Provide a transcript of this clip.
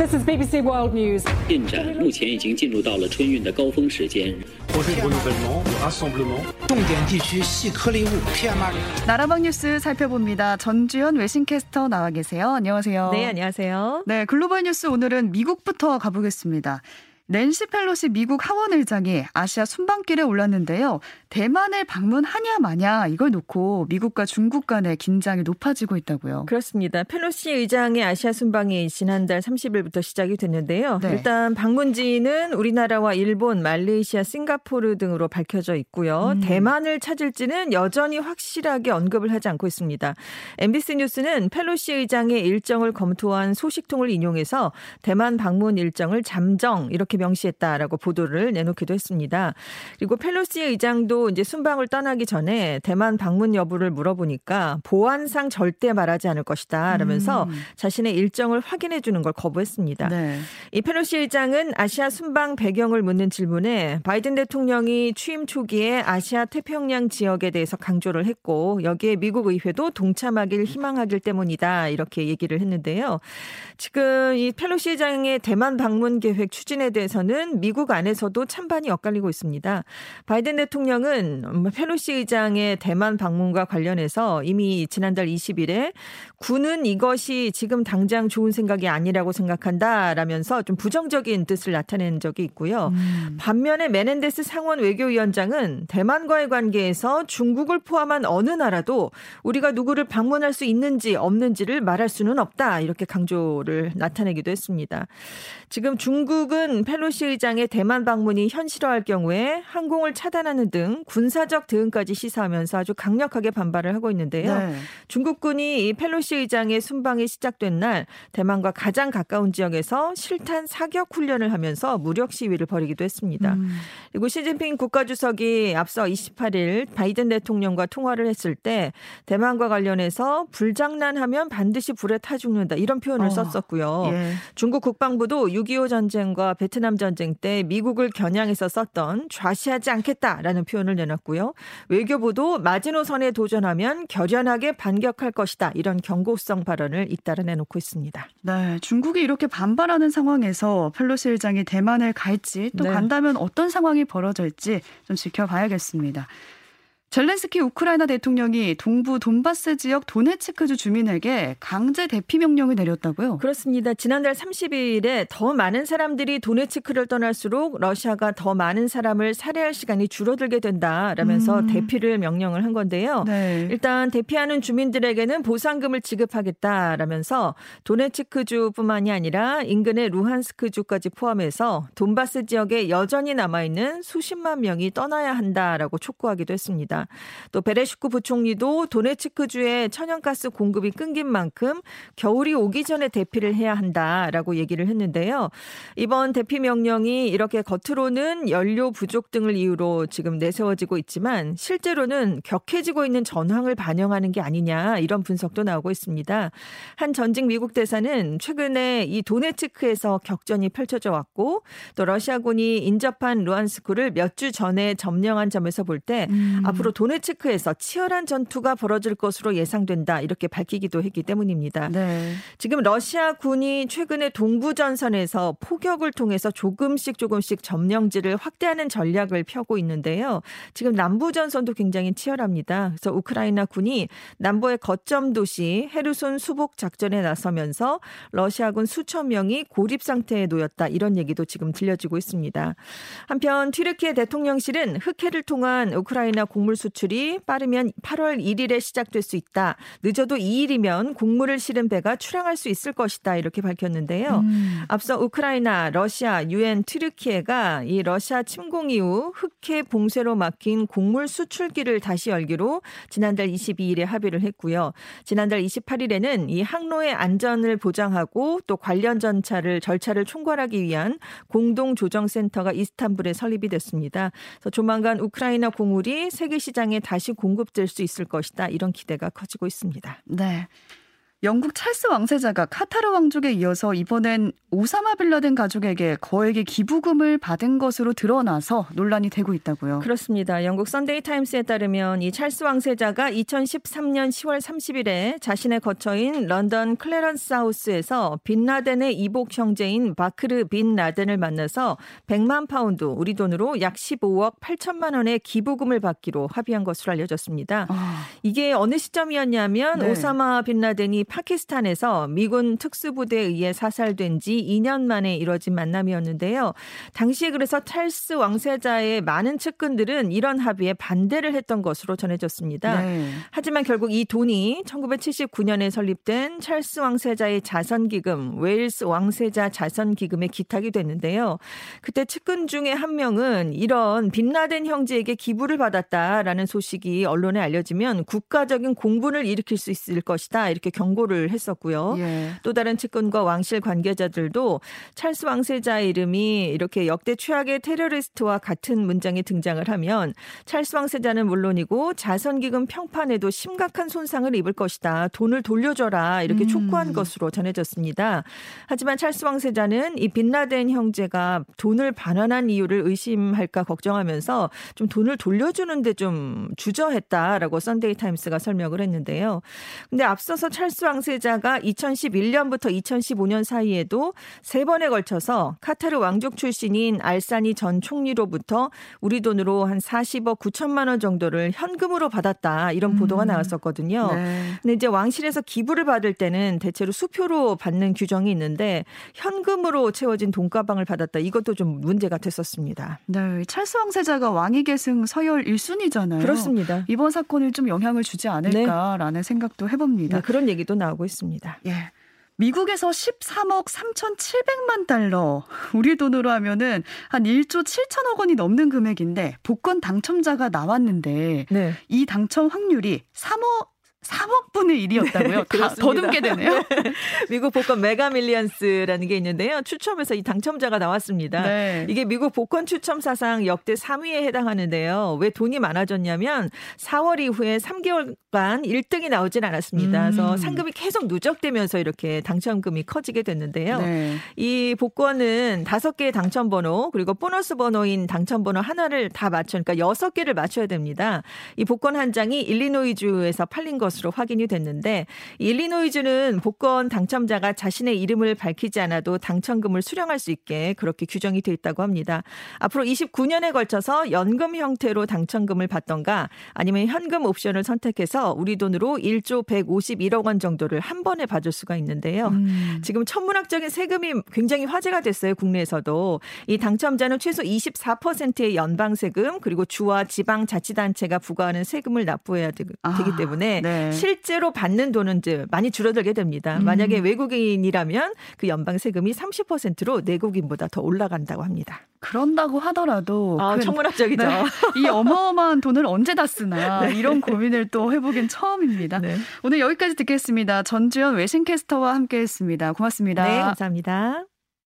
This is BBC World News. 进展目前已经进入到了春运的高峰时间。重点地区细颗粒物PM2.5。나라방 뉴스 살펴봅니다. 전주현 외신캐스터 나와 계세요. 안녕하세요. 네, 안녕하세요. 네, 글로벌 뉴스 오늘은 미국부터 가보겠습니다. 낸시 펠로시 미국 하원의장이 아시아 순방길에 올랐는데요. 대만을 방문하냐 마냐 이걸 놓고 미국과 중국 간의 긴장이 높아지고 있다고요. 그렇습니다. 펠로시 의장의 아시아 순방이 지난달 30일부터 시작이 됐는데요. 네. 일단 방문지는 우리나라와 일본, 말레이시아, 싱가포르 등으로 밝혀져 있고요. 대만을 찾을지는 여전히 확실하게 언급을 하지 않고 있습니다. MBC 뉴스는 펠로시 의장의 일정을 검토한 소식통을 인용해서 대만 방문 일정을 잠정 이렇게 명시했다라고 보도를 내놓기도 했습니다. 그리고 펠로시 의장도 이제 순방을 떠나기 전에 대만 방문 여부를 물어보니까 보안상 절대 말하지 않을 것이다 라면서 자신의 일정을 확인해 주는 걸 거부했습니다. 네. 이 펠로시 의장은 아시아 순방 배경을 묻는 질문에 바이든 대통령이 취임 초기에 아시아 태평양 지역에 대해서 강조를 했고 여기에 미국 의회도 동참하길 희망하길 때문이다 이렇게 얘기를 했는데요. 지금 이 펠로시 의장의 대만 방문 계획 추진에 대해서는 미국 안에서도 찬반이 엇갈리고 있습니다. 바이든 대통령은 펠로시 의장의 대만 방문과 관련해서 이미 지난달 20일에 군은 이것이 지금 당장 좋은 생각이 아니라고 생각한다라면서 좀 부정적인 뜻을 나타낸 적이 있고요. 반면에 메넨데스 상원 외교위원장은 대만과의 관계에서 중국을 포함한 어느 나라도 우리가 누구를 방문할 수 있는지 없는지를 말할 수는 없다 이렇게 강조를 나타내기도 했습니다. 지금 중국은 펠로시 의장의 대만 방문이 현실화할 경우에 항공을 차단하는 등 군사적 대응까지 시사하면서 아주 강력하게 반발을 하고 있는데요. 네. 중국군이 이 펠로시 의장의 순방이 시작된 날 대만과 가장 가까운 지역에서 실탄 사격 훈련을 하면서 무력 시위를 벌이기도 했습니다. 그리고 시진핑 국가주석이 앞서 28일 바이든 대통령과 통화를 했을 때 대만과 관련해서 불장난하면 반드시 불에 타 죽는다 이런 표현을 썼었고요. 예. 중국 국방부도 6.25 전쟁과 베트남 전쟁 때 미국을 겨냥해서 썼던 좌시하지 않겠다라는 표현을 내놨고요. 외교부도 마지노선에 도전하면 결연하게 반격할 것이다. 이런 경고성 발언을 잇따라 내놓고 있습니다. 네, 중국이 이렇게 반발하는 상황에서 펠로시 의장이 대만을 갈지 또 간다면 어떤 상황이 벌어질지 좀 지켜봐야겠습니다. 젤렌스키 우크라이나 대통령이 동부 돈바스 지역 도네츠크주 주민에게 강제 대피 명령을 내렸다고요? 그렇습니다. 지난달 30일에 더 많은 사람들이 도네츠크를 떠날수록 러시아가 더 많은 사람을 살해할 시간이 줄어들게 된다라면서 대피를 명령을 한 건데요. 네. 일단 대피하는 주민들에게는 보상금을 지급하겠다라면서 도네츠크주뿐만이 아니라 인근의 루한스크주까지 포함해서 돈바스 지역에 여전히 남아있는 수십만 명이 떠나야 한다라고 촉구하기도 했습니다. 또 베레슈쿠 부총리도 도네츠크주에 천연가스 공급이 끊긴 만큼 겨울이 오기 전에 대피를 해야 한다라고 얘기를 했는데요. 이번 대피 명령이 이렇게 겉으로는 연료 부족 등을 이유로 지금 내세워지고 있지만 실제로는 격해지고 있는 전황을 반영하는 게 아니냐 이런 분석도 나오고 있습니다. 한 전직 미국 대사는 최근에 이 도네츠크에서 격전이 펼쳐져 왔고 또 러시아군이 인접한 루한스크를 몇 주 전에 점령한 점에서 볼 때 앞으로 도네츠크에서 치열한 전투가 벌어질 것으로 예상된다 이렇게 밝히기도 했기 때문입니다. 네. 지금 러시아 군이 최근에 동부전선에서 포격을 통해서 조금씩 점령지를 확대하는 전략을 펴고 있는데요. 지금 남부전선도 굉장히 치열합니다. 그래서 우크라이나 군이 남부의 거점 도시 헤르손 수복 작전에 나서면서 러시아군 수천 명이 고립 상태에 놓였다 이런 얘기도 지금 들려지고 있습니다. 한편 튀르키예 대통령실은 흑해를 통한 우크라이나 곡물 수출이 빠르면 8월 1일에 시작될 수 있다. 늦어도 2일이면 곡물을 실은 배가 출항할 수 있을 것이다. 이렇게 밝혔는데요. 앞서 우크라이나, 러시아, 유엔, 튀르키예가 이 러시아 침공 이후 흑해 봉쇄로 막힌 곡물 수출길을 다시 열기로 지난달 22일에 합의를 했고요. 지난달 28일에는 이 항로의 안전을 보장하고 또 관련 절차를 총괄하기 위한 공동조정센터가 이스탄불에 설립이 됐습니다. 그래서 조만간 우크라이나 곡물이 세계 시장에 다시 공급될 수 있을 것이다. 이런 기대가 커지고 있습니다. 네. 영국 찰스 왕세자가 카타르 왕족에 이어서 이번엔 오사마 빌라덴 가족에게 거액의 기부금을 받은 것으로 드러나서 논란이 되고 있다고요. 그렇습니다. 영국 선데이 타임스에 따르면 이 찰스 왕세자가 2013년 10월 30일에 자신의 거처인 런던 클래런스 하우스에서 빈라덴의 이복 형제인 바크르 빈라덴을 만나서 100만 파운드, 우리 돈으로 약 15억 8천만 원의 기부금을 받기로 합의한 것으로 알려졌습니다. 이게 어느 시점이었냐면 네. 오사마 빈라덴이 파키스탄에서 미군 특수부대에 의해 사살된 지 2년 만에 이뤄진 만남이었는데요. 당시에 그래서 찰스 왕세자의 많은 측근들은 이런 합의에 반대를 했던 것으로 전해졌습니다. 네. 하지만 결국 이 돈이 1979년에 설립된 찰스 왕세자의 자선기금, 웨일스 왕세자 자선기금에 기탁이 됐는데요. 그때 측근 중에 한 명은 이런 빈라덴 형제에게 기부를 받았다라는 소식이 언론에 알려지면 국가적인 공분을 일으킬 수 있을 것이다, 이렇게 경고를 했었고요. 예. 또 다른 측근과 왕실 관계자들도 찰스 왕세자의 이름이 이렇게 역대 최악의 테러리스트와 같은 문장에 등장을 하면 찰스 왕세자는 물론이고 자선기금 평판에도 심각한 손상을 입을 것이다. 돈을 돌려줘라, 이렇게 촉구한 것으로 전해졌습니다. 하지만 찰스 왕세자는 이 빈라덴 형제가 돈을 반환한 이유를 의심할까 걱정하면서 좀 돈을 돌려주는데 좀 주저했다라고 선데이 타임스가 설명을 했는데요. 근데 앞서서 찰스 왕세자가 2011년부터 2015년 사이에도 3번에 걸쳐서 카타르 왕족 출신인 알사니 전 총리로부터 우리 돈으로 한 40억 9천만 원 정도를 현금으로 받았다, 이런 보도가 나왔었거든요. 네. 근데 이제 왕실에서 기부를 받을 때는 대체로 수표로 받는 규정이 있는데 현금으로 채워진 돈가방을 받았다. 이것도 좀 문제가 됐었습니다. 네, 찰스 왕세자가 왕위 계승 서열 1순위잖아요. 그렇습니다. 이번 사건을 좀 영향을 주지 않을까라는 네. 생각도 해봅니다. 네, 그런 얘기도 나오고 있습니다. 예. 미국에서 13억 3,700만 달러, 우리 돈으로 하면은 한 1조 7천억 원이 넘는 금액인데 복권 당첨자가 나왔는데 네. 이 당첨 확률이 3억분의 1이었다고요? 네, 더듬게 되네요. 네. 미국 복권 메가밀리언스라는 게 있는데요. 추첨에서 이 당첨자가 나왔습니다. 네. 이게 미국 복권 추첨 사상 역대 3위에 해당하는데요. 왜 돈이 많아졌냐면 4월 이후에 3개월간 1등이 나오진 않았습니다. 그래서 상금이 계속 누적되면서 이렇게 당첨금이 커지게 됐는데요. 네. 이 복권은 5개의 당첨번호 그리고 보너스 번호인 당첨번호 하나를 다 맞춰, 그러니까 6개를 맞춰야 됩니다. 이 복권 한 장이 일리노이주에서 팔린 것 으로 확인이 됐는데 일리노이주는 복권 당첨자가 자신의 이름을 밝히지 않아도 당첨금을 수령할 수 있게 그렇게 규정이 돼 있다고 합니다. 앞으로 29년에 걸쳐서 연금 형태로 당첨금을 받던가 아니면 현금 옵션을 선택해서 우리 돈으로 1조 151억 원 정도를 한 번에 받을 수가 있는데요. 지금 천문학적인 세금이 굉장히 화제가 됐어요. 국내에서도. 이 당첨자는 최소 24%의 연방세금 그리고 주와 지방자치단체가 부과하는 세금을 납부해야 되기 때문에 네. 실제로 받는 돈은 이제 많이 줄어들게 됩니다. 만약에 외국인이라면 그 연방세금이 30%로 내국인보다 더 올라간다고 합니다. 그런다고 하더라도 천문학적이죠. 네, 이 어마어마한 돈을 언제 다 쓰나 네. 이런 고민을 또 해보긴 처음입니다. 네. 오늘 여기까지 듣겠습니다. 전주현 외신캐스터와 함께했습니다. 고맙습니다. 네, 감사합니다.